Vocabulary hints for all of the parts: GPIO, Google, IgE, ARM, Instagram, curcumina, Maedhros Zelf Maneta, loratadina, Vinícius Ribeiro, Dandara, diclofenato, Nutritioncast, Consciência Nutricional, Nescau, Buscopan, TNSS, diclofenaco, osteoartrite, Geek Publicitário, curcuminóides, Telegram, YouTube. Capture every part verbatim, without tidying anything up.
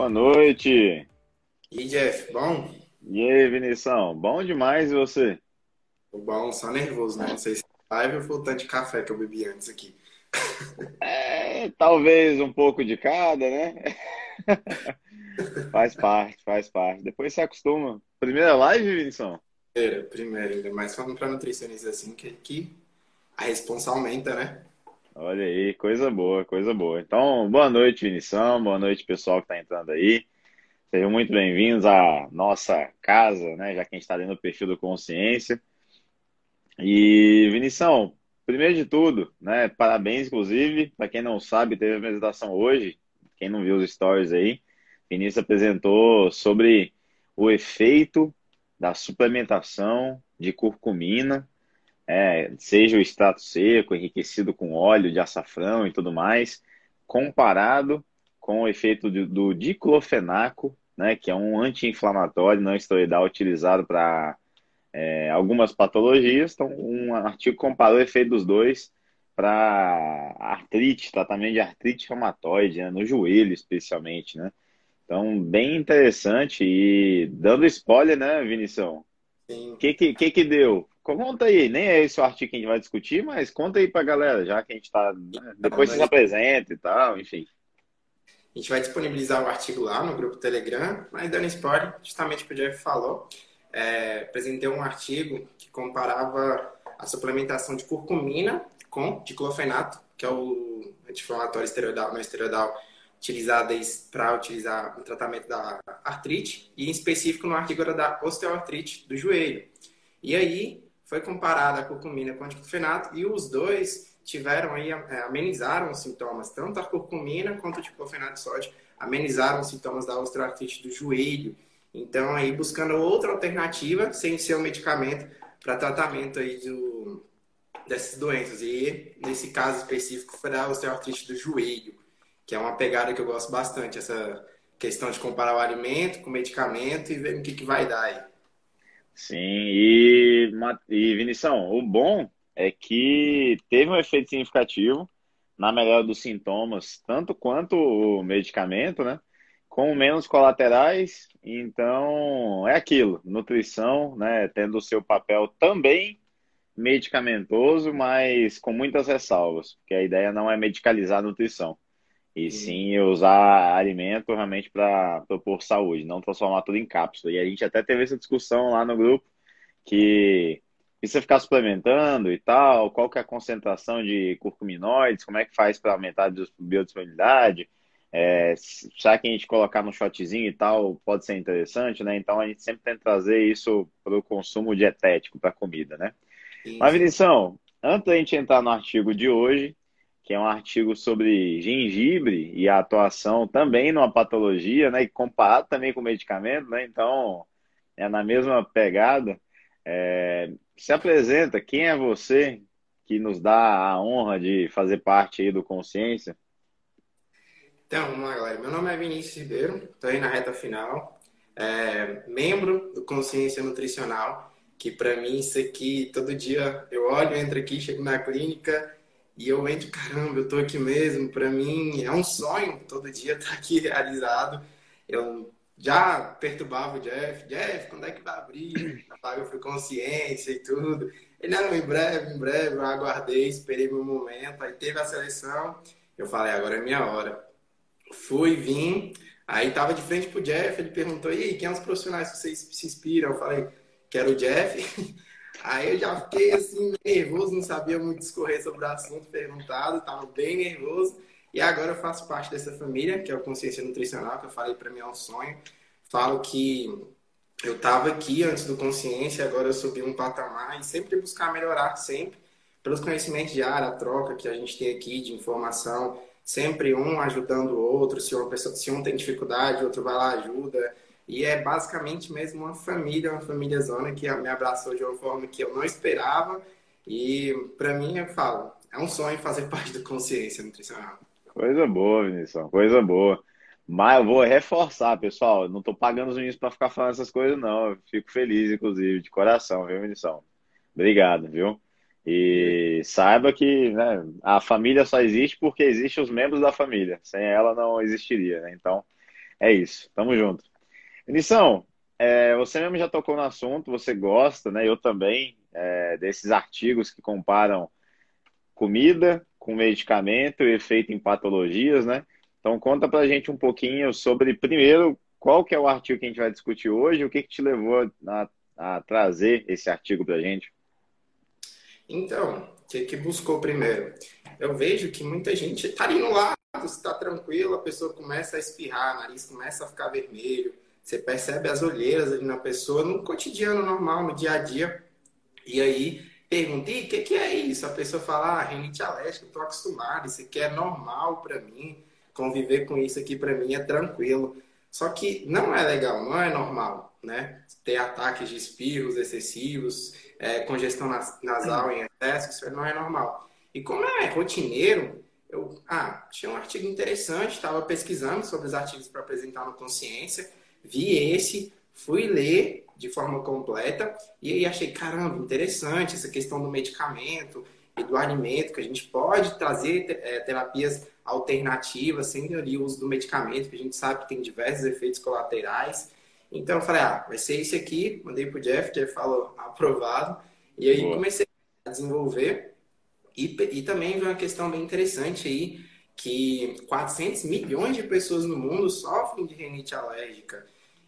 Boa noite. E Jeff, bom? E aí, Vinição, bom demais, e você? Bom, só nervoso, né? Não sei se é live ou foi o tanto de café que eu bebi antes aqui. É, talvez um pouco de cada, né? Faz parte, faz parte. Depois se acostuma. Primeira live, Vinição? Primeira, primeira. Ainda mais falando pra nutricionista assim, que, que a responsa aumenta, né? Olha aí, coisa boa, coisa boa. Então, boa noite, Vinição. Boa noite, pessoal que tá entrando aí. Sejam muito bem-vindos à nossa casa, né? Já que a gente tá dentro do perfil do Consciência. E, Vinição, primeiro de tudo, né? Parabéns, inclusive. Para quem não sabe, teve a apresentação hoje. Quem não viu os stories aí, Vinícius apresentou sobre o efeito da suplementação de curcumina, é, seja o extrato seco, enriquecido com óleo de açafrão e tudo mais, comparado com o efeito do, do diclofenaco, né, que é um anti-inflamatório não esteroidal utilizado para é, algumas patologias. Então, um artigo comparou o efeito dos dois para artrite, tratamento de artrite reumatoide, né, no joelho especialmente, né? Então, bem interessante. E dando spoiler, né, Vinição? Sim. O que, que que deu? Conta aí, nem é esse o artigo que a gente vai discutir, mas conta aí pra galera, já que a gente tá... Né, depois vocês apresentam e tal, enfim. A gente vai disponibilizar o artigo lá no grupo Telegram, mas dando spoiler, justamente o que o Jeff falou, é, apresentei um artigo que comparava a suplementação de curcumina com diclofenato, que é o anti-inflamatório esteroidal, não esteroidal, utilizadas para utilizar o tratamento da artrite, e em específico no artigo era da osteoartrite do joelho. E aí foi comparada a curcumina com o diclofenato, e os dois tiveram aí, amenizaram os sintomas, tanto a curcumina quanto o diclofenato de sódio amenizaram os sintomas da osteoartrite do joelho. Então aí buscando outra alternativa, sem ser um medicamento, para tratamento aí do, dessas doenças. E nesse caso específico foi da osteoartrite do joelho, que é uma pegada que eu gosto bastante, essa questão de comparar o alimento com o medicamento e ver o que, que vai dar aí. Sim, e, e Vinição, o bom é que teve um efeito significativo na melhora dos sintomas, tanto quanto o medicamento, né? Com menos colaterais. Então, é aquilo, nutrição, né? Tendo o seu papel também medicamentoso, mas com muitas ressalvas, porque a ideia não é medicalizar a nutrição. E sim usar alimento realmente para propor saúde, não transformar tudo em cápsula. E a gente até teve essa discussão lá no grupo, que precisa ficar suplementando e tal, qual que é a concentração de curcuminóides, como é que faz para aumentar a biodisponibilidade, é, será que a gente colocar no shotzinho e tal pode ser interessante, né? Então a gente sempre tenta trazer isso para o consumo dietético, para a comida, né? Sim. Mas, Vinição, antes da gente entrar no artigo de hoje, que é um artigo sobre gengibre e a atuação também numa patologia, né? E comparado também com medicamento, né? Então, é na mesma pegada. É... Se apresenta, quem é você que nos dá a honra de fazer parte aí do Consciência? Então, vamos lá, galera. Meu nome é Vinícius Ribeiro, estou aí na reta final. É... Membro do Consciência Nutricional, que para mim isso aqui, todo dia eu olho, entro aqui, chego na clínica... E eu entro, caramba, eu tô aqui mesmo, pra mim é um sonho todo dia estar aqui realizado. Eu já perturbava o Jeff, Jeff, quando é que vai abrir? Eu fui Consciência e tudo. Ele, não, em breve, em breve, eu aguardei, esperei meu momento, aí teve a seleção, eu falei, agora é minha hora. Fui, vim, aí tava de frente pro Jeff, ele perguntou, e aí, quem é os profissionais que vocês se inspiram? Eu falei, quero o Jeff. Aí eu já fiquei assim, nervoso, não sabia muito discorrer sobre o assunto perguntado, estava bem nervoso. E agora eu faço parte dessa família, que é o Consciência Nutricional, que eu falei, para mim é um sonho. Falo que eu estava aqui antes do Consciência, agora eu subi um patamar e sempre buscar melhorar, sempre. Pelos conhecimentos de área, a troca que a gente tem aqui de informação, sempre um ajudando o outro. Se, uma pessoa, se um tem dificuldade, o outro vai lá e ajuda. E é basicamente mesmo uma família, uma família zona que me abraçou de uma forma que eu não esperava. E para mim, eu falo, é um sonho fazer parte do Consciência Nutricional. Coisa boa, Vinição, coisa boa. Mas eu vou reforçar, pessoal, não tô pagando os meninos para ficar falando essas coisas, não. Eu fico feliz, inclusive, de coração, viu, Vinição? Obrigado, viu? E saiba que, né, a família só existe porque existem os membros da família. Sem ela não existiria, né? Então... É isso, tamo junto. Vinição, é, você mesmo já tocou no assunto, você gosta, né? Eu também, é, desses artigos que comparam comida com medicamento e efeito em patologias, né? Então conta pra gente um pouquinho sobre, primeiro, qual que é o artigo que a gente vai discutir hoje, o que, que te levou a, a trazer esse artigo pra gente? Então, o que, que buscou primeiro? Eu vejo que muita gente está indo lá, está tranquilo, a pessoa começa a espirrar, o nariz começa a ficar vermelho, você percebe as olheiras ali na pessoa, no cotidiano normal, no dia a dia. E aí, perguntei, o que, que é isso? A pessoa fala, ah, rinite alérgica, estou acostumado, isso aqui é normal para mim, conviver com isso aqui para mim é tranquilo. Só que não é legal, não é normal, né? Ter ataques de espirros excessivos, é, congestão nasal em excesso, isso não é normal. E como é rotineiro, eu ah, tinha um artigo interessante, estava pesquisando sobre os artigos para apresentar no Consciência, vi esse, fui ler de forma completa e aí achei, caramba, interessante essa questão do medicamento e do alimento, que a gente pode trazer terapias alternativas sem ali, o uso do medicamento, que a gente sabe que tem diversos efeitos colaterais. Então eu falei, ah, vai ser esse aqui, mandei pro Jeff, Jeff falou, aprovado. E aí Boa. comecei a desenvolver. E, e também veio uma questão bem interessante aí, que quatrocentos milhões de pessoas no mundo sofrem de rinite alérgica.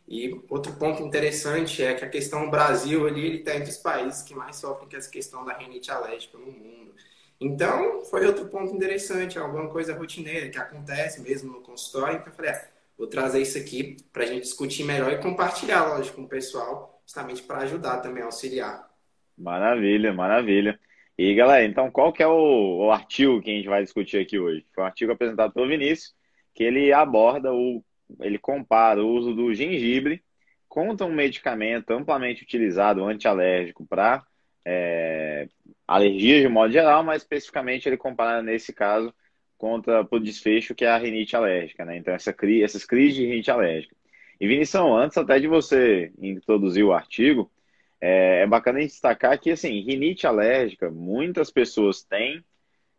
E outro ponto interessante é que a questão do Brasil, ali, ele está entre os países que mais sofrem com essa questão da rinite alérgica no mundo. Então, foi outro ponto interessante, alguma coisa rotineira que acontece mesmo no consultório. Então, eu falei, ah, vou trazer isso aqui para a gente discutir melhor e compartilhar, lógico, com o pessoal, justamente para ajudar também, auxiliar. Maravilha, maravilha. E, galera, então, qual que é o, o artigo que a gente vai discutir aqui hoje? Foi um artigo apresentado pelo Vinícius, que ele aborda o ele compara o uso do gengibre contra um medicamento amplamente utilizado, antialérgico, para é, alergias de modo geral, mas especificamente ele compara, nesse caso, contra o desfecho que é a rinite alérgica, né? Então, essa, essas crises de rinite alérgica. E, Vinição, antes até de você introduzir o artigo, é, é bacana a gente destacar que, assim, rinite alérgica, muitas pessoas têm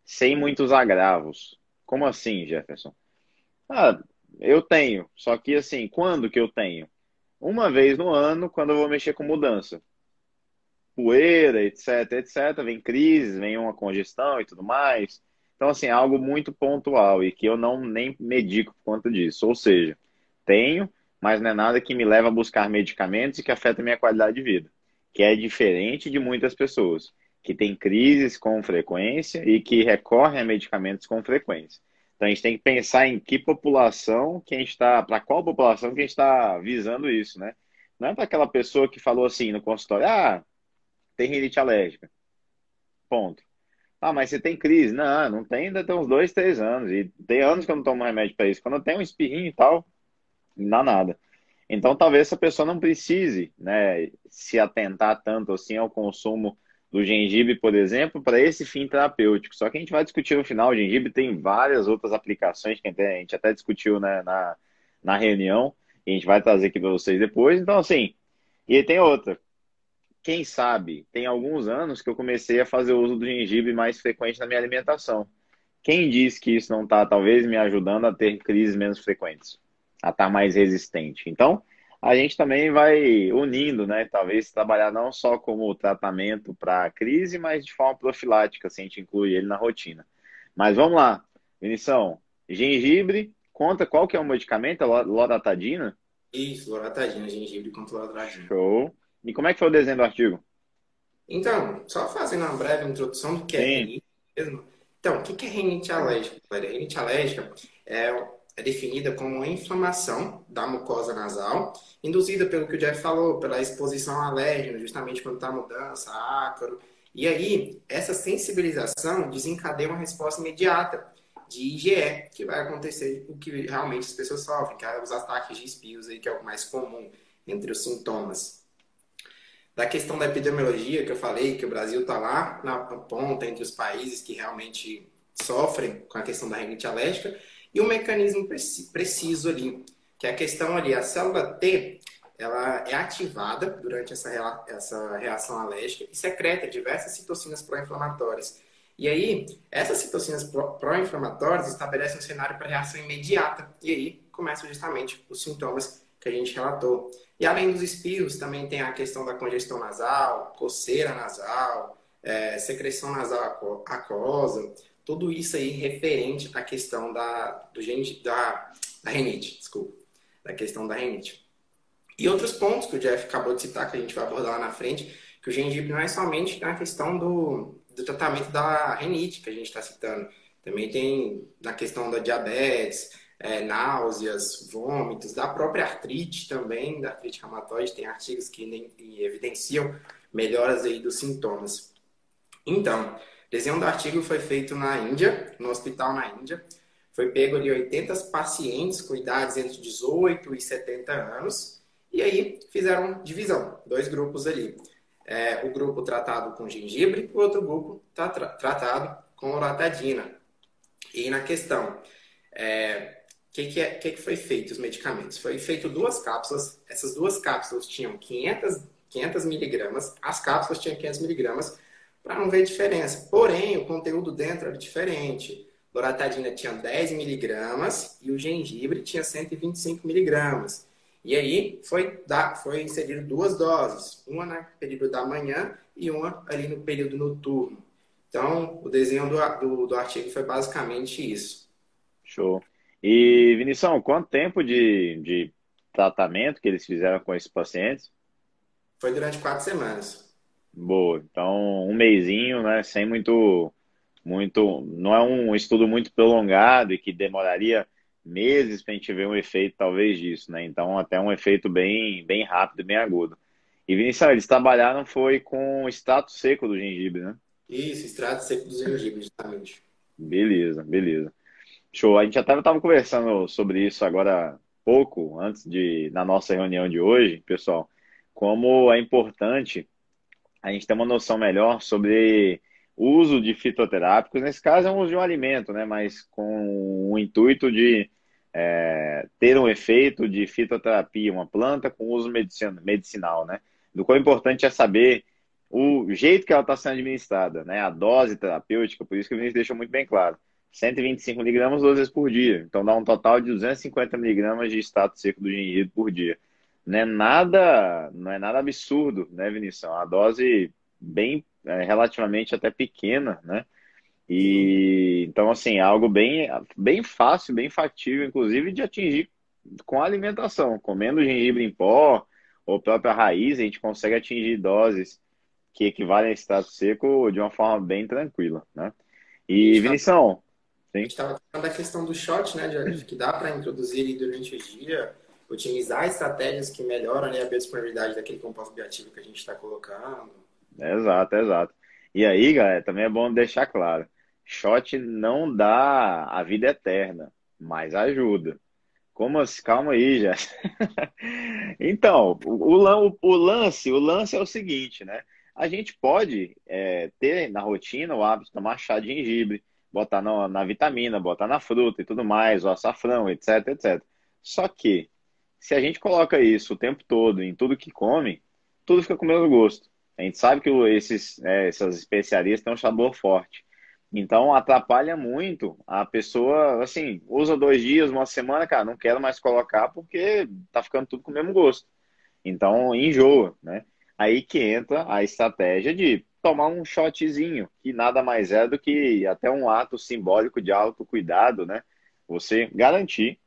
sem muitos agravos. Como assim, Jefferson? Ah, eu tenho, só que assim, quando que eu tenho? Uma vez no ano, quando eu vou mexer com mudança. Poeira, etc, etc, vem crises, vem uma congestão e tudo mais. Então assim, algo muito pontual e que eu não nem medico por conta disso. Ou seja, tenho, mas não é nada que me leva a buscar medicamentos e que afeta a minha qualidade de vida. Que é diferente de muitas pessoas, que tem crises com frequência e que recorrem a medicamentos com frequência. Então, a gente tem que pensar em que população que a gente está, para qual população que a gente está visando isso, né? Não é para aquela pessoa que falou assim no consultório, ah, tem rinite alérgica, ponto. Ah, mas você tem crise? Não, não tem, ainda tem uns dois, três anos, e tem anos que eu não tomo remédio para isso. Quando eu tenho um espirrinho e tal, não dá nada. Então, talvez essa pessoa não precise, né, se atentar tanto assim ao consumo do gengibre, por exemplo, para esse fim terapêutico. Só que a gente vai discutir no final, o gengibre tem várias outras aplicações que a gente até discutiu, né, na, na reunião, e a gente vai trazer aqui para vocês depois. Então, assim, e tem outra. Quem sabe, tem alguns anos que eu comecei a fazer o uso do gengibre mais frequente na minha alimentação. Quem diz que isso não está, talvez, me ajudando a ter crises menos frequentes, a estar mais resistente? Então, a gente também vai unindo, né? Talvez trabalhar não só como tratamento para a crise, mas de forma profilática, se assim, a gente inclui ele na rotina. Mas vamos lá, Vinição, gengibre, conta qual que é o medicamento, a loratadina? Isso, loratadina, gengibre contra loratadina. Show. E como é que foi o desenho do artigo? Então, só fazendo uma breve introdução do que Sim. é rinite mesmo. Então, o que é rinite alérgica? A rinite alérgica é... é definida como uma inflamação da mucosa nasal, induzida pelo que o Jeff falou, pela exposição a alérgeno, justamente quando está mudança, ácaro. E aí, essa sensibilização desencadeia uma resposta imediata de I G E, que vai acontecer o que realmente as pessoas sofrem, que é os ataques de espirros, aí, que é o mais comum entre os sintomas. Da questão da epidemiologia, que eu falei, que o Brasil está lá na ponta entre os países que realmente sofrem com a questão da rinite alérgica, e um mecanismo preciso ali, que é a questão ali, a célula T, ela é ativada durante essa, essa reação alérgica e secreta diversas citocinas pró-inflamatórias. E aí, essas citocinas pró-inflamatórias estabelecem um cenário para reação imediata. E aí, começam justamente os sintomas que a gente relatou. E além dos espirros, também tem a questão da congestão nasal, coceira nasal, é, secreção nasal aquosa, tudo isso aí referente à questão da, do, da, da renite, desculpa, da questão da renite. E outros pontos que o Jeff acabou de citar, que a gente vai abordar lá na frente, que o gengibre não é somente na questão do, do tratamento da renite que a gente está citando. Também tem na questão da diabetes, é, náuseas, vômitos, da própria artrite também, da artrite reumatoide, tem artigos que evidenciam melhoras aí dos sintomas. Então, o desenho do artigo foi feito na Índia, no hospital na Índia. Foi pego ali oitenta pacientes com idades entre dezoito e setenta anos. E aí fizeram divisão, dois grupos ali. É, o grupo tratado com gengibre, o outro grupo tá tra- tratado com loratadina. E na questão, é, que, que, é, que, que foi feito os medicamentos? Foi feito duas cápsulas, essas duas cápsulas tinham quinhentos miligramas, as cápsulas tinham quinhentos miligramas, para não ver diferença. Porém, o conteúdo dentro era diferente. Loratadina tinha dez miligramas e o gengibre tinha cento e vinte e cinco miligramas. E aí foi, da, foi inserido duas doses, uma no período da manhã e uma ali no período noturno. Então, o desenho do, do, do artigo foi basicamente isso. Show. E, Vinição, quanto tempo de, de tratamento que eles fizeram com esses pacientes? Foi durante quatro semanas. Boa. Então, um mesinho, né? Sem muito... muito não é um estudo muito prolongado e que demoraria meses para a gente ver um efeito, talvez, disso, né? Então, até um efeito bem, bem rápido, bem agudo. E, Vinição, eles trabalharam foi com o extrato seco do gengibre, né? Isso, extrato seco dos gengibres, justamente. Beleza, beleza. Show. A gente até estava conversando sobre isso agora pouco, antes de, na nossa reunião de hoje, pessoal, como é importante a gente ter uma noção melhor sobre o uso de fitoterápicos. Nesse caso é o uso de um alimento, né? Mas com o intuito de é, ter um efeito de fitoterapia, uma planta com uso medicinal, né? Do qual é importante é saber o jeito que ela está sendo administrada, né? A dose terapêutica, por isso que o Vinícius deixou muito bem claro. cento e vinte e cinco miligramas duas vezes por dia. Então dá um total de duzentos e cinquenta miligramas de extrato seco do gengibre por dia. Não é nada, não é nada absurdo, né, Vinícius? É uma dose bem, é, relativamente até pequena, né? E, então, assim, algo bem, bem fácil, bem factível, inclusive, de atingir com a alimentação. Comendo gengibre em pó ou própria raiz, a gente consegue atingir doses que equivale a extrato seco de uma forma bem tranquila, né? E, Vinição, a gente estava falando da questão do shot, né, de que dá para introduzir durante o dia, otimizar estratégias que melhoram, né, a biodisponibilidade daquele composto bioativo que a gente está colocando. Exato, exato. E aí, galera, também é bom deixar claro, shot não dá a vida eterna, mas ajuda. Como assim? Calma aí, já. Então, o, o, o lance, o lance é o seguinte, né? A gente pode é, ter na rotina o hábito de tomar chá de gengibre, botar na, na vitamina, botar na fruta e tudo mais, o açafrão, etc, et cetera. Só que, se a gente coloca isso o tempo todo em tudo que come, tudo fica com o mesmo gosto. A gente sabe que esses, é, essas especiarias têm um sabor forte. Então, atrapalha muito a pessoa, assim, usa dois dias, uma semana, cara, não quero mais colocar porque tá ficando tudo com o mesmo gosto. Então, enjoa, né? Aí que entra a estratégia de tomar um shotzinho, que nada mais é do que até um ato simbólico de autocuidado, né? Você garantir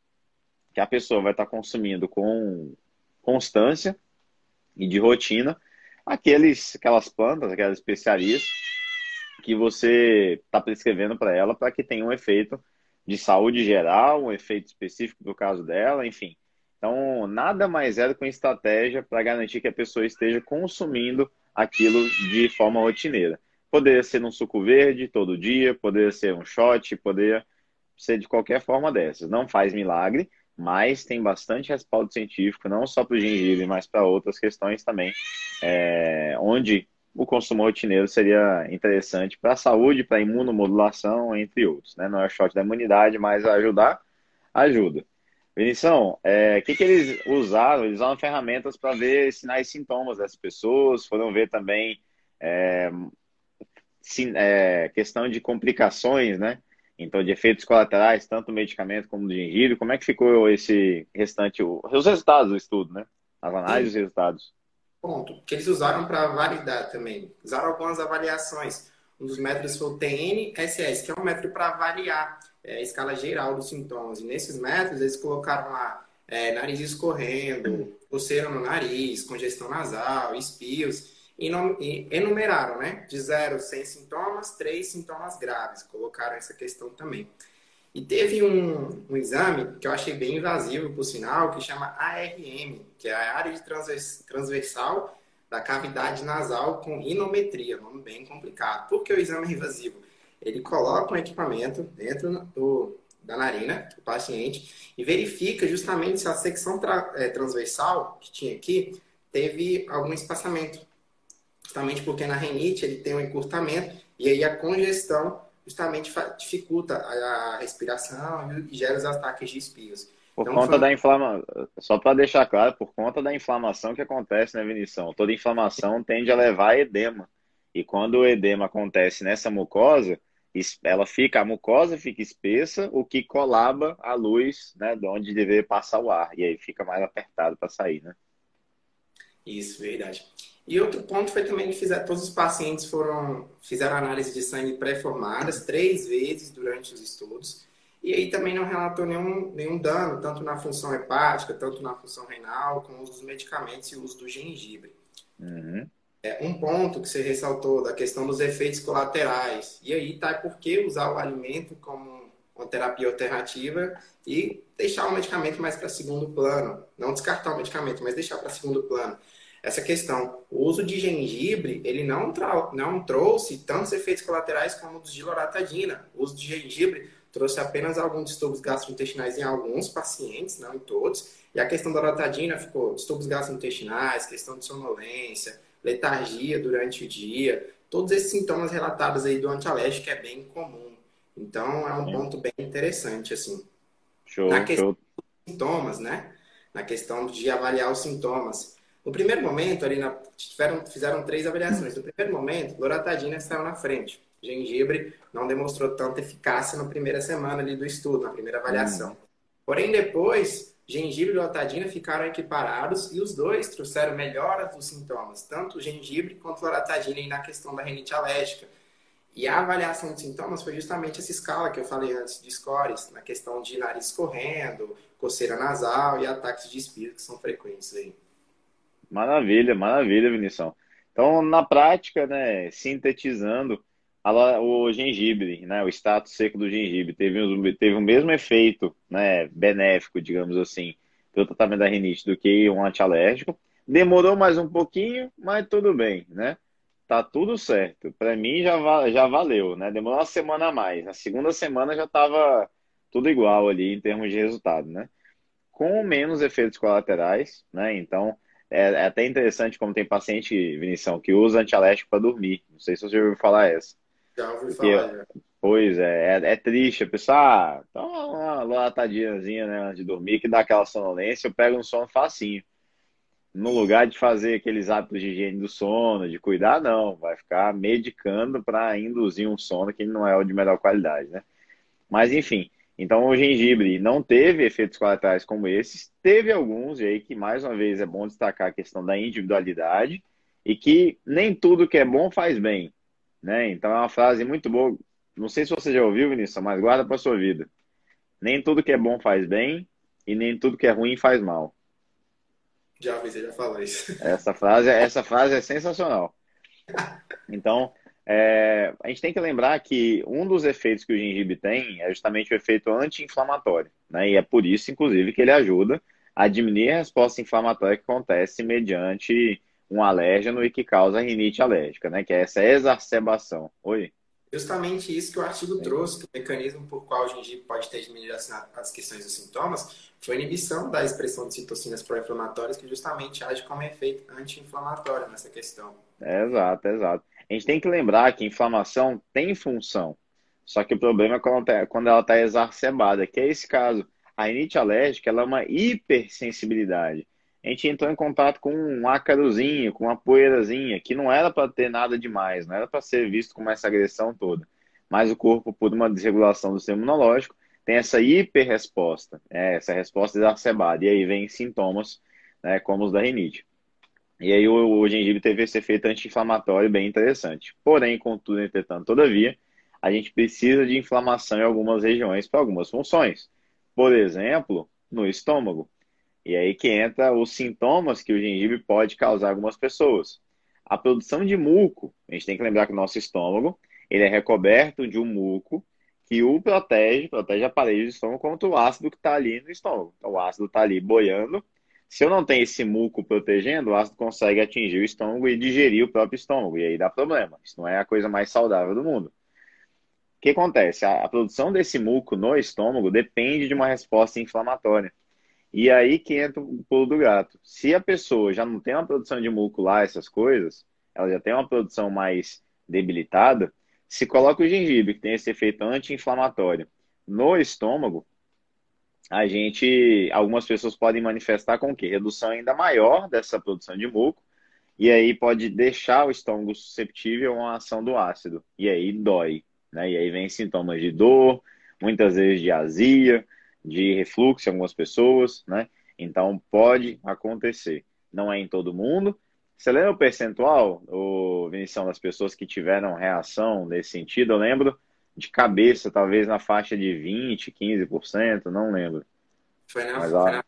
que a pessoa vai estar consumindo com constância e de rotina aqueles, aquelas plantas, aquelas especiarias que você está prescrevendo para ela, para que tenha um efeito de saúde geral, um efeito específico do caso dela, enfim. Então, nada mais é do que uma estratégia para garantir que a pessoa esteja consumindo aquilo de forma rotineira. Poderia ser um suco verde todo dia, poderia ser um shot, poderia ser de qualquer forma dessas. Não faz milagre, mas tem bastante respaldo científico, não só para o gengibre, mas para outras questões também, é, onde o consumo rotineiro seria interessante para a saúde, para a imunomodulação, entre outros, né? Não é o shot da imunidade, mas ajudar, ajuda. Vinição, é, o que, que eles usaram? Eles usaram ferramentas para ver sinais e sintomas das pessoas, foram ver também é, sim, é, questão de complicações, né? Então, de efeitos colaterais, tanto do medicamento como do gengibre, como é que ficou esse restante, os resultados do estudo, né? As análises e os resultados. Pronto, que eles usaram para validar também. Usaram algumas avaliações. Um dos métodos foi o T N S S, que é um método para avaliar é, a escala geral dos sintomas. E nesses métodos, eles colocaram lá é, nariz escorrendo, coceira no nariz, congestão nasal, espios. E enumeraram, né? De zero, sem sintomas, três sintomas graves. Colocaram essa questão também. E teve um, um exame que eu achei bem invasivo, por sinal, que chama A R M, que é a área de transvers, transversal da cavidade nasal com inometria. Nome bem complicado. Por que o exame é invasivo? Ele coloca um equipamento dentro do, da narina do paciente e verifica justamente se a secção tra, é, transversal que tinha aqui teve algum espaçamento. Justamente porque na renite ele tem um encurtamento e aí a congestão justamente dificulta a respiração e gera os ataques de espinhos. Por então, conta foi... da inflamação, só para deixar claro, por conta da inflamação que acontece na venição. Toda inflamação tende a levar a edema. E quando o edema acontece nessa mucosa, ela fica, a mucosa fica espessa, o que colaba a luz, né, de onde deveria passar o ar. E aí fica mais apertado para sair, né? Isso, verdade. E outro ponto foi também que fizeram, todos os pacientes foram, fizeram análise de sangue pré-formadas três vezes durante os estudos. E aí também não relatou nenhum, nenhum dano, tanto na função hepática, tanto na função renal, como o uso dos medicamentos e o uso do gengibre. Uhum. É, um ponto que você ressaltou da questão dos efeitos colaterais. E aí tá por que usar o alimento como uma terapia alternativa e deixar o medicamento mais para segundo plano. Não descartar o medicamento, mas deixar para segundo plano. Essa questão, o uso de gengibre, ele não, trau, não trouxe tantos efeitos colaterais como os de loratadina. O uso de gengibre trouxe apenas alguns distúrbios gastrointestinais em alguns pacientes, não em todos. E a questão da loratadina ficou distúrbios gastrointestinais, questão de sonolência, letargia durante o dia. Todos esses sintomas relatados aí do antialérgico é bem comum. Então, é um ponto bem interessante, assim. Show, Na questão show. dos sintomas, né? Na questão de avaliar os sintomas. No primeiro momento, ali na, tiveram, fizeram três avaliações. No primeiro momento, loratadina saiu na frente. Gengibre não demonstrou tanta eficácia na primeira semana ali do estudo, na primeira avaliação. Uhum. Porém, depois, gengibre e loratadina ficaram equiparados e os dois trouxeram melhoras dos sintomas, tanto gengibre quanto loratadina, e na questão da renite alérgica. E a avaliação dos sintomas foi justamente essa escala que eu falei antes de scores, na questão de nariz correndo, coceira nasal e ataques de espirro, que são frequentes aí. Maravilha, maravilha, Vinícius. Então, na prática, né, sintetizando, a, o gengibre, né, o status seco do gengibre, teve, teve o mesmo efeito, né, benéfico, digamos assim, pelo tratamento da rinite do que um antialérgico. Demorou mais um pouquinho, mas tudo bem, né? Tá tudo certo. Para mim já, já valeu, né? Demorou uma semana a mais. Na segunda semana já estava tudo igual ali em termos de resultado, né? Com menos efeitos colaterais, né? Então, é até interessante como tem paciente, Vinícius, que usa antialérgico para dormir. Não sei se você já ouviu falar essa. Já ouvi Porque, falar, já. Pois é, é, é triste. A pessoa, ah, toma uma loratadinazinha, né, antes de dormir, que dá aquela sonolência, eu pego um sono facinho. No lugar de fazer aqueles hábitos de higiene do sono, de cuidar, não. Vai ficar medicando para induzir um sono que não é o de melhor qualidade, né? Mas, enfim... Então, o gengibre não teve efeitos colaterais como esses, teve alguns, e aí que, mais uma vez, é bom destacar a questão da individualidade e que nem tudo que é bom faz bem, né? Então, é uma frase muito boa, não sei se você já ouviu, Vinícius, mas guarda para sua vida. Nem tudo que é bom faz bem e nem tudo que é ruim faz mal. Já ouvi, você já falou isso. Essa frase, essa frase é sensacional. Então... É, a gente tem que lembrar que um dos efeitos que o gengibre tem é justamente o efeito anti-inflamatório, né? E é por isso, inclusive, que ele ajuda a diminuir a resposta inflamatória que acontece mediante um alérgeno e que causa rinite alérgica, né? Que é essa exacerbação. Oi? Justamente isso que o artigo Sim. trouxe, que o mecanismo por qual o gengibre pode ter diminuído as questões dos sintomas foi a inibição da expressão de citocinas pró-inflamatórias, que justamente age como efeito anti-inflamatório nessa questão. Exato, exato. A gente tem que lembrar que inflamação tem função, só que o problema é quando ela está exacerbada, que é esse caso. A rinite alérgica, ela é uma hipersensibilidade. A gente entrou em contato com um ácarozinho, com uma poeirazinha, que não era para ter nada demais, não era para ser visto como essa agressão toda. mas o corpo, por uma desregulação do sistema imunológico, tem essa hiperresposta, né? Essa resposta exacerbada, e aí vem sintomas, né, como os da rinite. E aí o, o gengibre teve esse efeito anti-inflamatório bem interessante. Porém, contudo, entretanto, todavia, a gente precisa de inflamação em algumas regiões para algumas funções. Por exemplo, no estômago. E aí que entra os sintomas que o gengibre pode causar em algumas pessoas. A produção de muco, a gente tem que lembrar que o nosso estômago, ele é recoberto de um muco que o protege, protege a parede do estômago contra o ácido que está ali no estômago. Então o ácido está ali boiando. Se eu não tenho esse muco protegendo, o ácido consegue atingir o estômago e digerir o próprio estômago. E aí dá problema. Isso não é a coisa mais saudável do mundo. O que acontece? A, a produção desse muco no estômago depende de uma resposta inflamatória. E aí que entra o pulo do gato. Se a pessoa já não tem uma produção de muco lá, essas coisas, ela já tem uma produção mais debilitada, se coloca o gengibre, que tem esse efeito anti-inflamatório, no estômago, a gente, algumas pessoas podem manifestar com o quê? Redução ainda maior dessa produção de muco, e aí pode deixar o estômago susceptível a uma ação do ácido, e aí dói, né? E aí vem sintomas de dor, muitas vezes de azia, de refluxo em algumas pessoas, né? Então pode acontecer, não é em todo mundo. Você lembra o percentual, o Vinícius, das pessoas que tiveram reação nesse sentido? Eu lembro de cabeça, talvez na faixa de vinte por cento, quinze por cento, não lembro. Foi na, Mas, foi na,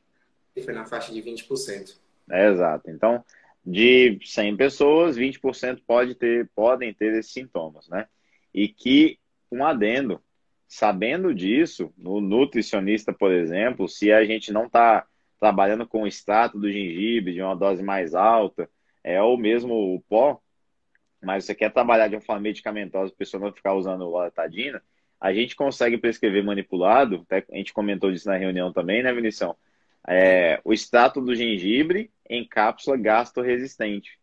foi na faixa de vinte por cento. É, exato. Então, de cem pessoas, vinte por cento pode ter, podem ter esses sintomas, né? E que, um adendo, sabendo disso, no nutricionista, por exemplo, se a gente não está trabalhando com o extrato do gengibre de uma dose mais alta, é ou mesmo o pó, mas você quer trabalhar de uma forma medicamentosa, a pessoa não ficar usando loratadina, a gente consegue prescrever manipulado, até a gente comentou disso na reunião também, né, Vinícius? É, o extrato do gengibre em cápsula gastroresistente.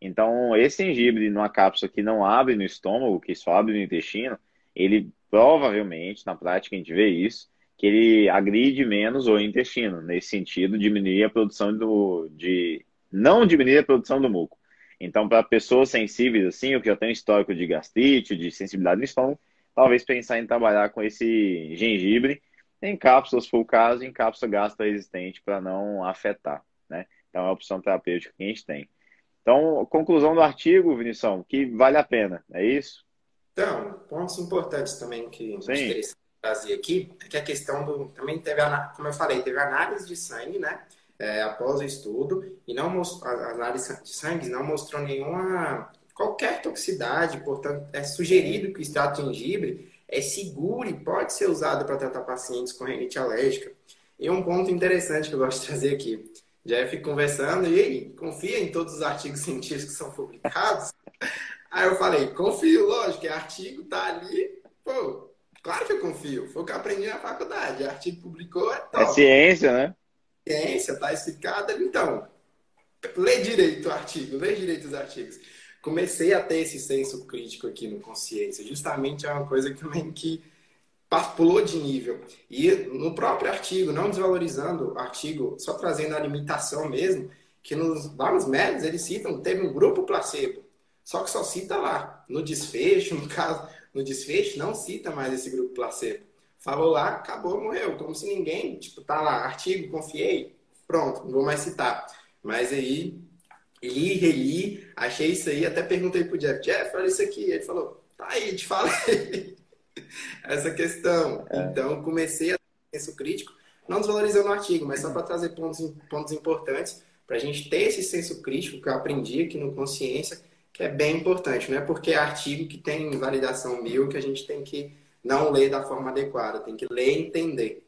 Então, esse gengibre numa cápsula que não abre no estômago, que só abre no intestino, ele provavelmente, na prática a gente vê isso, que ele agride menos o intestino, nesse sentido, diminuir a produção do... de não diminuir a produção do muco. Então, para pessoas sensíveis, assim, ou que já tem um histórico de gastrite, de sensibilidade no estômago, talvez pensar em trabalhar com esse gengibre em cápsulas, se for o caso, em cápsula gastroresistente, para não afetar, né? Então, é a opção terapêutica que a gente tem. Então, conclusão do artigo, Vinícius, que vale a pena, é isso? Então, pontos importantes também que eu gostaria de trazer aqui, é que a questão do... Também teve, como eu falei, teve análise de sangue, né? É, após o estudo, e não mostrou, a análise de sangue não mostrou nenhuma, qualquer toxicidade, portanto, é sugerido que o extrato de gengibre é seguro e pode ser usado para tratar pacientes com rinite alérgica. E um ponto interessante que eu gosto de trazer aqui, já fico conversando, e aí, confia em todos os artigos científicos que são publicados? Aí eu falei, confio, lógico, é artigo, tá ali, pô, claro que eu confio, foi o que eu aprendi na faculdade, o artigo publicou, é top. É ciência, né? Ciência, tá explicada, então, lê direito o artigo, lê direito os artigos. Comecei a ter esse senso crítico aqui no Consciência, justamente é uma coisa que também que pulou de nível. E no próprio artigo, não desvalorizando o artigo, só trazendo a limitação mesmo, que nos vários médicos eles citam, teve um grupo placebo, só que só cita lá, no desfecho, no caso, no desfecho não cita mais esse grupo placebo. Falou lá, acabou, morreu, como se ninguém, tipo, tá lá, artigo, confiei, pronto, não vou mais citar. Mas aí, li, reli, achei isso aí, até perguntei pro Jeff, Jeff, olha isso aqui, ele falou, tá aí, te falei, essa questão. É. Então, comecei a ter senso crítico, não desvalorizando o artigo, mas só para trazer pontos, pontos importantes, pra gente ter esse senso crítico que eu aprendi aqui no Consciência, que é bem importante, não é porque é artigo que tem validação mil que a gente tem que não ler da forma adequada, tem que ler e entender.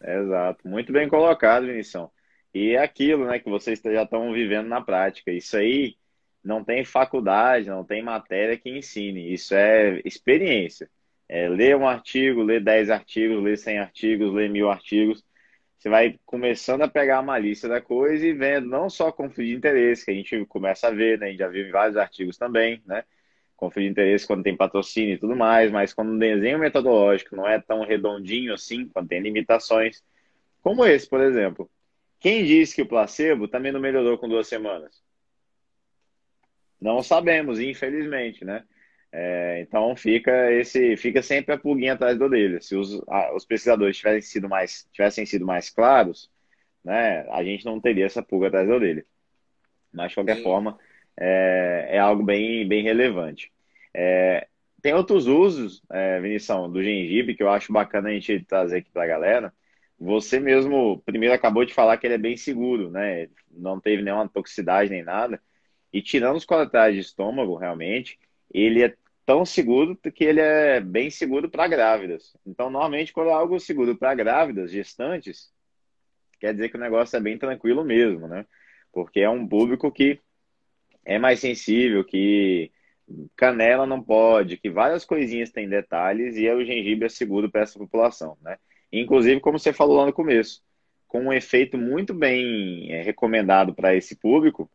Exato, muito bem colocado, Vinícius. E é aquilo, né, que vocês já estão vivendo na prática. Isso aí não tem faculdade, não tem matéria que ensine, isso é experiência. É ler um artigo, ler dez artigos, ler cem artigos, ler mil artigos. Você vai começando a pegar a malícia da coisa e vendo não só conflito de interesse, que a gente começa a ver, né, a gente já viu em vários artigos também, né? Conflito de interesse quando tem patrocínio e tudo mais, mas quando o desenho metodológico não é tão redondinho assim, quando tem limitações, como esse, por exemplo. Quem disse que o placebo também não melhorou com duas semanas? Não sabemos, infelizmente, né? É, então fica, esse, fica sempre a pulguinha atrás da orelha. Se os, a, os pesquisadores tivessem sido mais, tivessem sido mais claros, né, a gente não teria essa pulga atrás da orelha. Mas, de qualquer Sim. forma, é, é algo bem, bem relevante. É, tem outros usos, é, Vinição, do gengibre, que eu acho bacana a gente trazer aqui para a galera. Você mesmo, primeiro, acabou de falar que ele é bem seguro, né? Não teve nenhuma toxicidade nem nada. E tirando os colaterais de estômago, realmente, ele é tão seguro que ele é bem seguro para grávidas. Então, normalmente, quando é algo seguro para grávidas, gestantes, quer dizer que o negócio é bem tranquilo mesmo, né? Porque é um público que é mais sensível, que canela não pode, que várias coisinhas têm detalhes, e o gengibre é seguro para essa população, né? Inclusive, como você falou lá no começo, com um efeito muito bem recomendado para esse público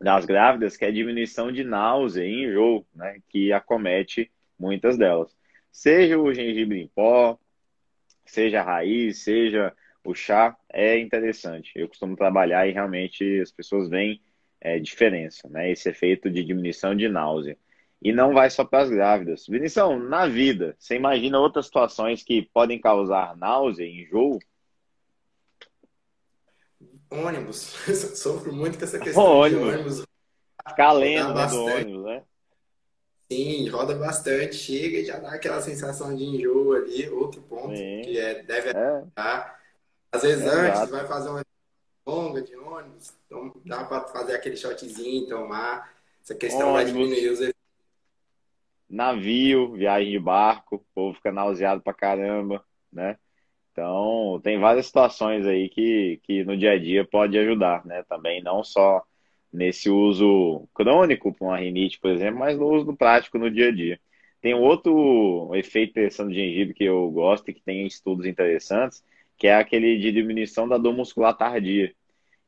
das grávidas, que é a diminuição de náusea e enjoo, né, que acomete muitas delas. Seja o gengibre em pó, seja a raiz, seja o chá, é interessante. Eu costumo trabalhar e realmente as pessoas veem é, diferença, né, esse efeito de diminuição de náusea. E não vai só para as grávidas. Vinição, na vida, você imagina outras situações que podem causar náusea, enjoo? Ônibus. Eu sofro muito com essa questão oh, de ônibus. Ficar lento do ônibus, né? Sim, roda bastante. Chega e já dá aquela sensação de enjoo ali. Outro ponto Sim. que é, deve estar. É. Às vezes é antes, exato. Vai fazer uma longa de ônibus. Então dá para fazer aquele shotzinho, tomar. Essa questão ônibus. Vai diminuir os efeitos. Navio, viagem de barco, o povo fica nauseado pra caramba, né? Então, tem várias situações aí que, que no dia a dia pode ajudar, né? Também não só nesse uso crônico, com a rinite, por exemplo, mas no uso prático no dia a dia. Tem outro efeito interessante do gengibre que eu gosto e que tem estudos interessantes, que é aquele de diminuição da dor muscular tardia.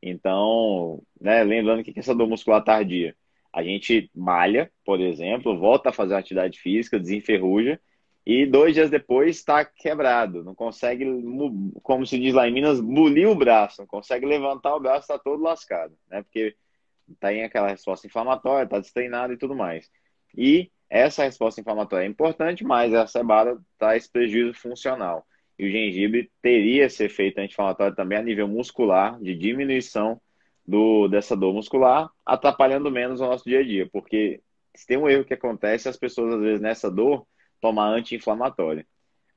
Então, né, lembrando que que é essa dor muscular tardia? A gente malha, por exemplo, volta a fazer atividade física, desenferruja, e dois dias depois está quebrado, não consegue, como se diz lá em Minas, bulir o braço, não consegue levantar o braço, está todo lascado, né? Porque está em aquela resposta inflamatória, está destreinado e tudo mais. E essa resposta inflamatória é importante, mas a cebada traz prejuízo funcional. E o gengibre teria esse efeito anti-inflamatório também a nível muscular, de diminuição Do, dessa dor muscular, atrapalhando menos o nosso dia a dia, porque se tem um erro que acontece, as pessoas às vezes nessa dor tomam anti-inflamatório.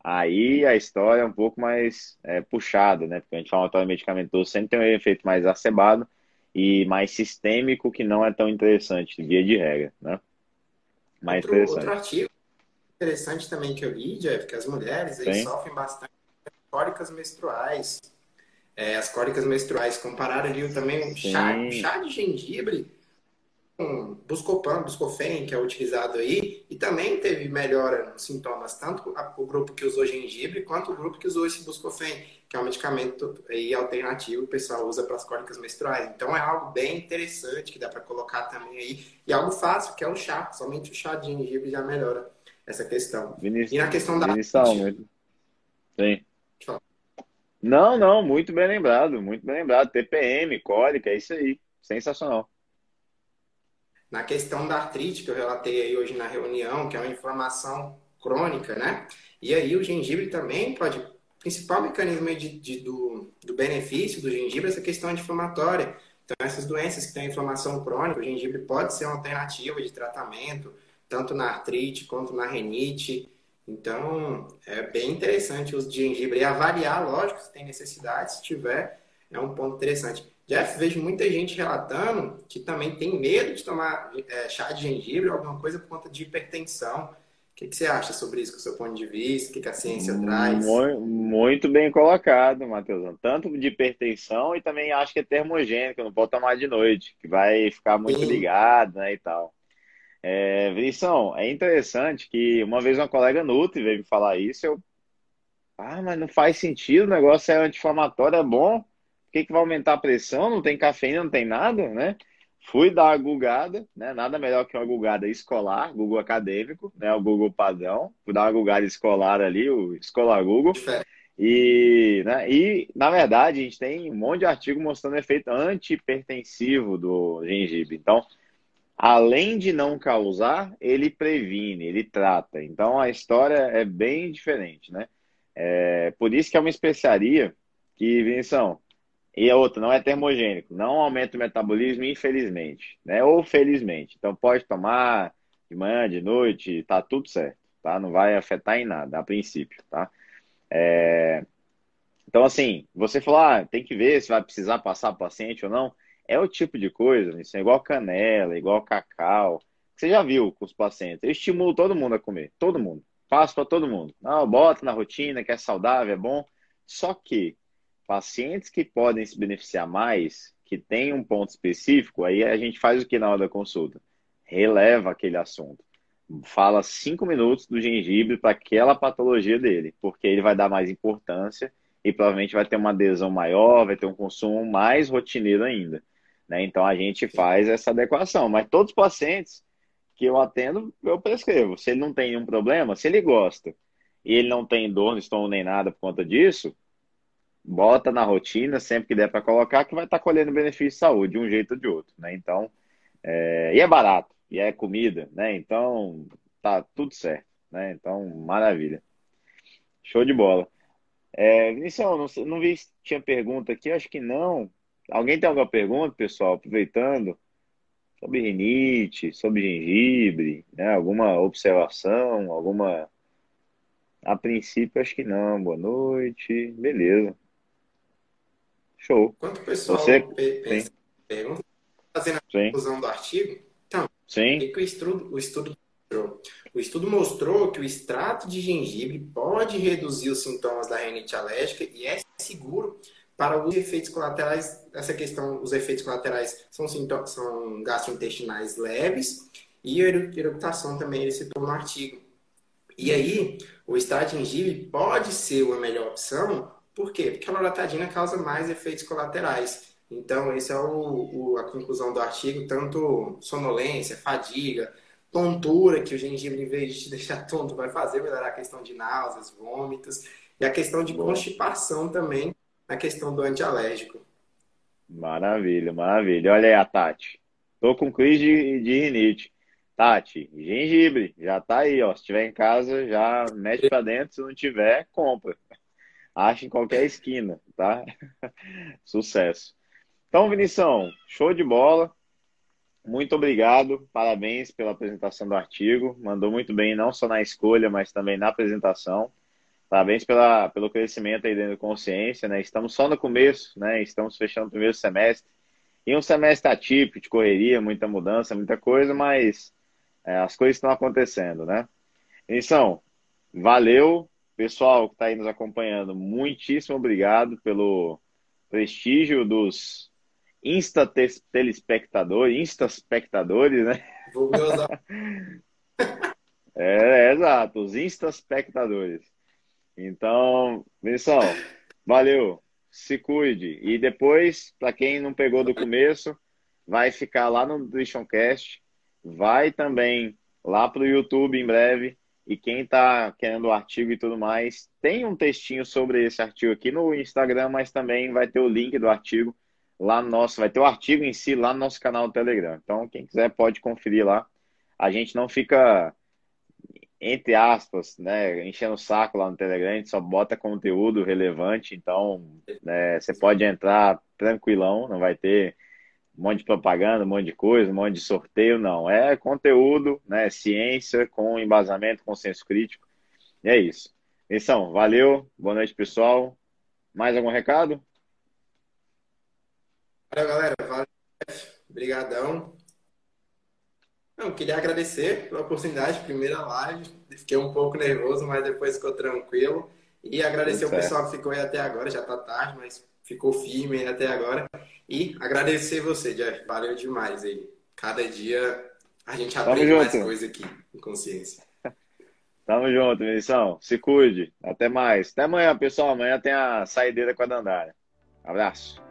Aí a história é um pouco mais é, puxada, né? Porque o anti-inflamatório medicamentoso sempre tem um efeito mais exacerbado e mais sistêmico, que não é tão interessante, via de regra, né? Mais outro, interessante. Outro artigo interessante também que eu li, Jeff, que as mulheres aí sofrem bastante cólicas menstruais. É, as cólicas menstruais, compararam ali também um chá, chá de gengibre com um buscopan, buscofen, que é utilizado aí, e também teve melhora nos sintomas, tanto o grupo que usou gengibre, quanto o grupo que usou esse buscofen, que é um medicamento aí, alternativo que o pessoal usa para as cólicas menstruais. Então é algo bem interessante que dá para colocar também aí, e algo fácil, que é o chá, somente o chá de gengibre já melhora essa questão. Vinícius, e na questão da... Vinícius, muito. Sim. Não, não, muito bem lembrado, muito bem lembrado. T P M, cólica, é isso aí. Sensacional. Na questão da artrite, que eu relatei aí hoje na reunião, que é uma inflamação crônica, né? E aí o gengibre também pode... O principal mecanismo de, de, do, do benefício do gengibre é essa questão anti-inflamatória. Então, essas doenças que têm inflamação crônica, o gengibre pode ser uma alternativa de tratamento, tanto na artrite quanto na renite. Então, é bem interessante o uso de gengibre. E avaliar, lógico, se tem necessidade, se tiver, é um ponto interessante. Jeff, vejo muita gente relatando que também tem medo de tomar é, chá de gengibre ou alguma coisa por conta de hipertensão. O que, que você acha sobre isso, com o seu ponto de vista? O que, que a ciência muito, traz? Muito bem colocado, Matheus. Tanto de hipertensão e também acho que é termogênico, não pode tomar de noite, que vai ficar muito Sim. ligado, né, e tal. É, Vinição, é interessante que uma vez uma colega nutri veio me falar isso, eu, ah, mas não faz sentido, o negócio é anti-inflamatório, é bom, por que que vai aumentar a pressão? Não tem cafeína, não tem nada, né? Fui dar a gulgada, né? Nada melhor que uma gulgada escolar, Google acadêmico, né? O Google padrão, fui dar uma gulgada escolar ali, o escolar Google, e, né? E na verdade a gente tem um monte de artigo mostrando o efeito anti-hipertensivo do gengibre, então além de não causar, ele previne, ele trata. Então, a história é bem diferente, né? É, por isso que é uma especiaria que, Vinição, e a outra, não é termogênico, não aumenta o metabolismo, infelizmente, né? Ou felizmente. Então, pode tomar de manhã, de noite, tá tudo certo, tá? Não vai afetar em nada, a princípio, tá? É... Então, assim, você falou, ah, tem que ver se vai precisar passar para paciente ou não. É o tipo de coisa, isso é igual canela, igual cacau, que você já viu com os pacientes. Eu estimulo todo mundo a comer, todo mundo. Faço para todo mundo. Não, bota na rotina, que é saudável, é bom. Só que pacientes que podem se beneficiar mais, que tem um ponto específico, aí a gente faz o que na hora da consulta? Releva aquele assunto. Fala cinco minutos do gengibre para aquela patologia dele, porque ele vai dar mais importância e provavelmente vai ter uma adesão maior, vai ter um consumo mais rotineiro ainda. Né? Então, a gente faz essa adequação. Mas todos os pacientes que eu atendo, eu prescrevo. Se ele não tem nenhum problema, se ele gosta e ele não tem dor no estômago nem nada por conta disso, bota na rotina, sempre que der para colocar, que vai estar tá colhendo benefício de saúde, de um jeito ou de outro. Né? Então, é... E é barato, e é comida, né? Então, tá tudo certo. Né? Então, maravilha. Show de bola. É... Vinícius, não, não vi se tinha pergunta aqui, acho que não. Alguém tem alguma pergunta, pessoal? Aproveitando, sobre rinite, sobre gengibre, né? Alguma observação, alguma... A princípio, acho que não. Boa noite. Beleza. Show. Quanto o pessoal Você... pensa pergunta, fazendo a Sim. conclusão do artigo, então, Sim. o, que o, estudo, o estudo mostrou? O estudo mostrou que o extrato de gengibre pode reduzir os sintomas da rinite alérgica e é seguro para os efeitos colaterais. Essa questão, os efeitos colaterais são, sintomas, são gastrointestinais leves e a eructação também, ele citou no artigo. E aí, o extrato de gengibre pode ser uma melhor opção, por quê? Porque a loratadina causa mais efeitos colaterais. Então, essa é o, o, a conclusão do artigo, tanto sonolência, fadiga, tontura, que o gengibre, em vez de te deixar tonto, vai fazer melhorar a questão de náuseas, vômitos, e a questão de constipação também, na questão do antialérgico. Maravilha, maravilha. Olha aí a Tati. Tô com crise de, de rinite. Tati, gengibre, já tá aí, ó. Se tiver em casa, já mete pra dentro. Se não tiver, compra. Acha em qualquer esquina, tá? Sucesso. Então, Vinição, show de bola. Muito obrigado. Parabéns pela apresentação do artigo. Mandou muito bem, não só na escolha, mas também na apresentação. Parabéns pela, pelo crescimento aí dentro da consciência, né? Estamos só no começo, né? Estamos fechando o primeiro semestre. E um semestre atípico, de correria, muita mudança, muita coisa, mas é, as coisas estão acontecendo, né? Então, valeu, pessoal que está aí nos acompanhando. Muitíssimo obrigado pelo prestígio dos insta-telespectadores, insta-espectadores, né? Vou me usar. É, é, exato, os insta-espectadores. Então, pessoal, valeu, se cuide. E depois, para quem não pegou do começo, vai ficar lá no Nutritioncast, vai também lá para o YouTube em breve. E quem está querendo o artigo e tudo mais, tem um textinho sobre esse artigo aqui no Instagram, mas também vai ter o link do artigo lá no nosso, vai ter o artigo em si lá no nosso canal do Telegram. Então, quem quiser pode conferir lá. A gente não fica... entre aspas, né, enchendo o saco lá no Telegram, a gente só bota conteúdo relevante, então né, você pode entrar tranquilão, não vai ter um monte de propaganda, um monte de coisa, um monte de sorteio, não. É conteúdo, né, ciência, com embasamento, com senso crítico, e é isso. Então, valeu, boa noite, pessoal. Mais algum recado? Valeu, galera, valeu, brigadão. Eu queria agradecer pela oportunidade, primeira live, fiquei um pouco nervoso, mas depois ficou tranquilo. E agradecer ao pessoal que ficou aí até agora, já tá tarde, mas ficou firme aí até agora. E agradecer você, Jeff, valeu demais aí. Cada dia a gente aprende mais coisa aqui, em consciência. Tamo junto, Vinícius, se cuide, até mais. Até amanhã, pessoal, amanhã tem a saideira com a Dandara. Abraço.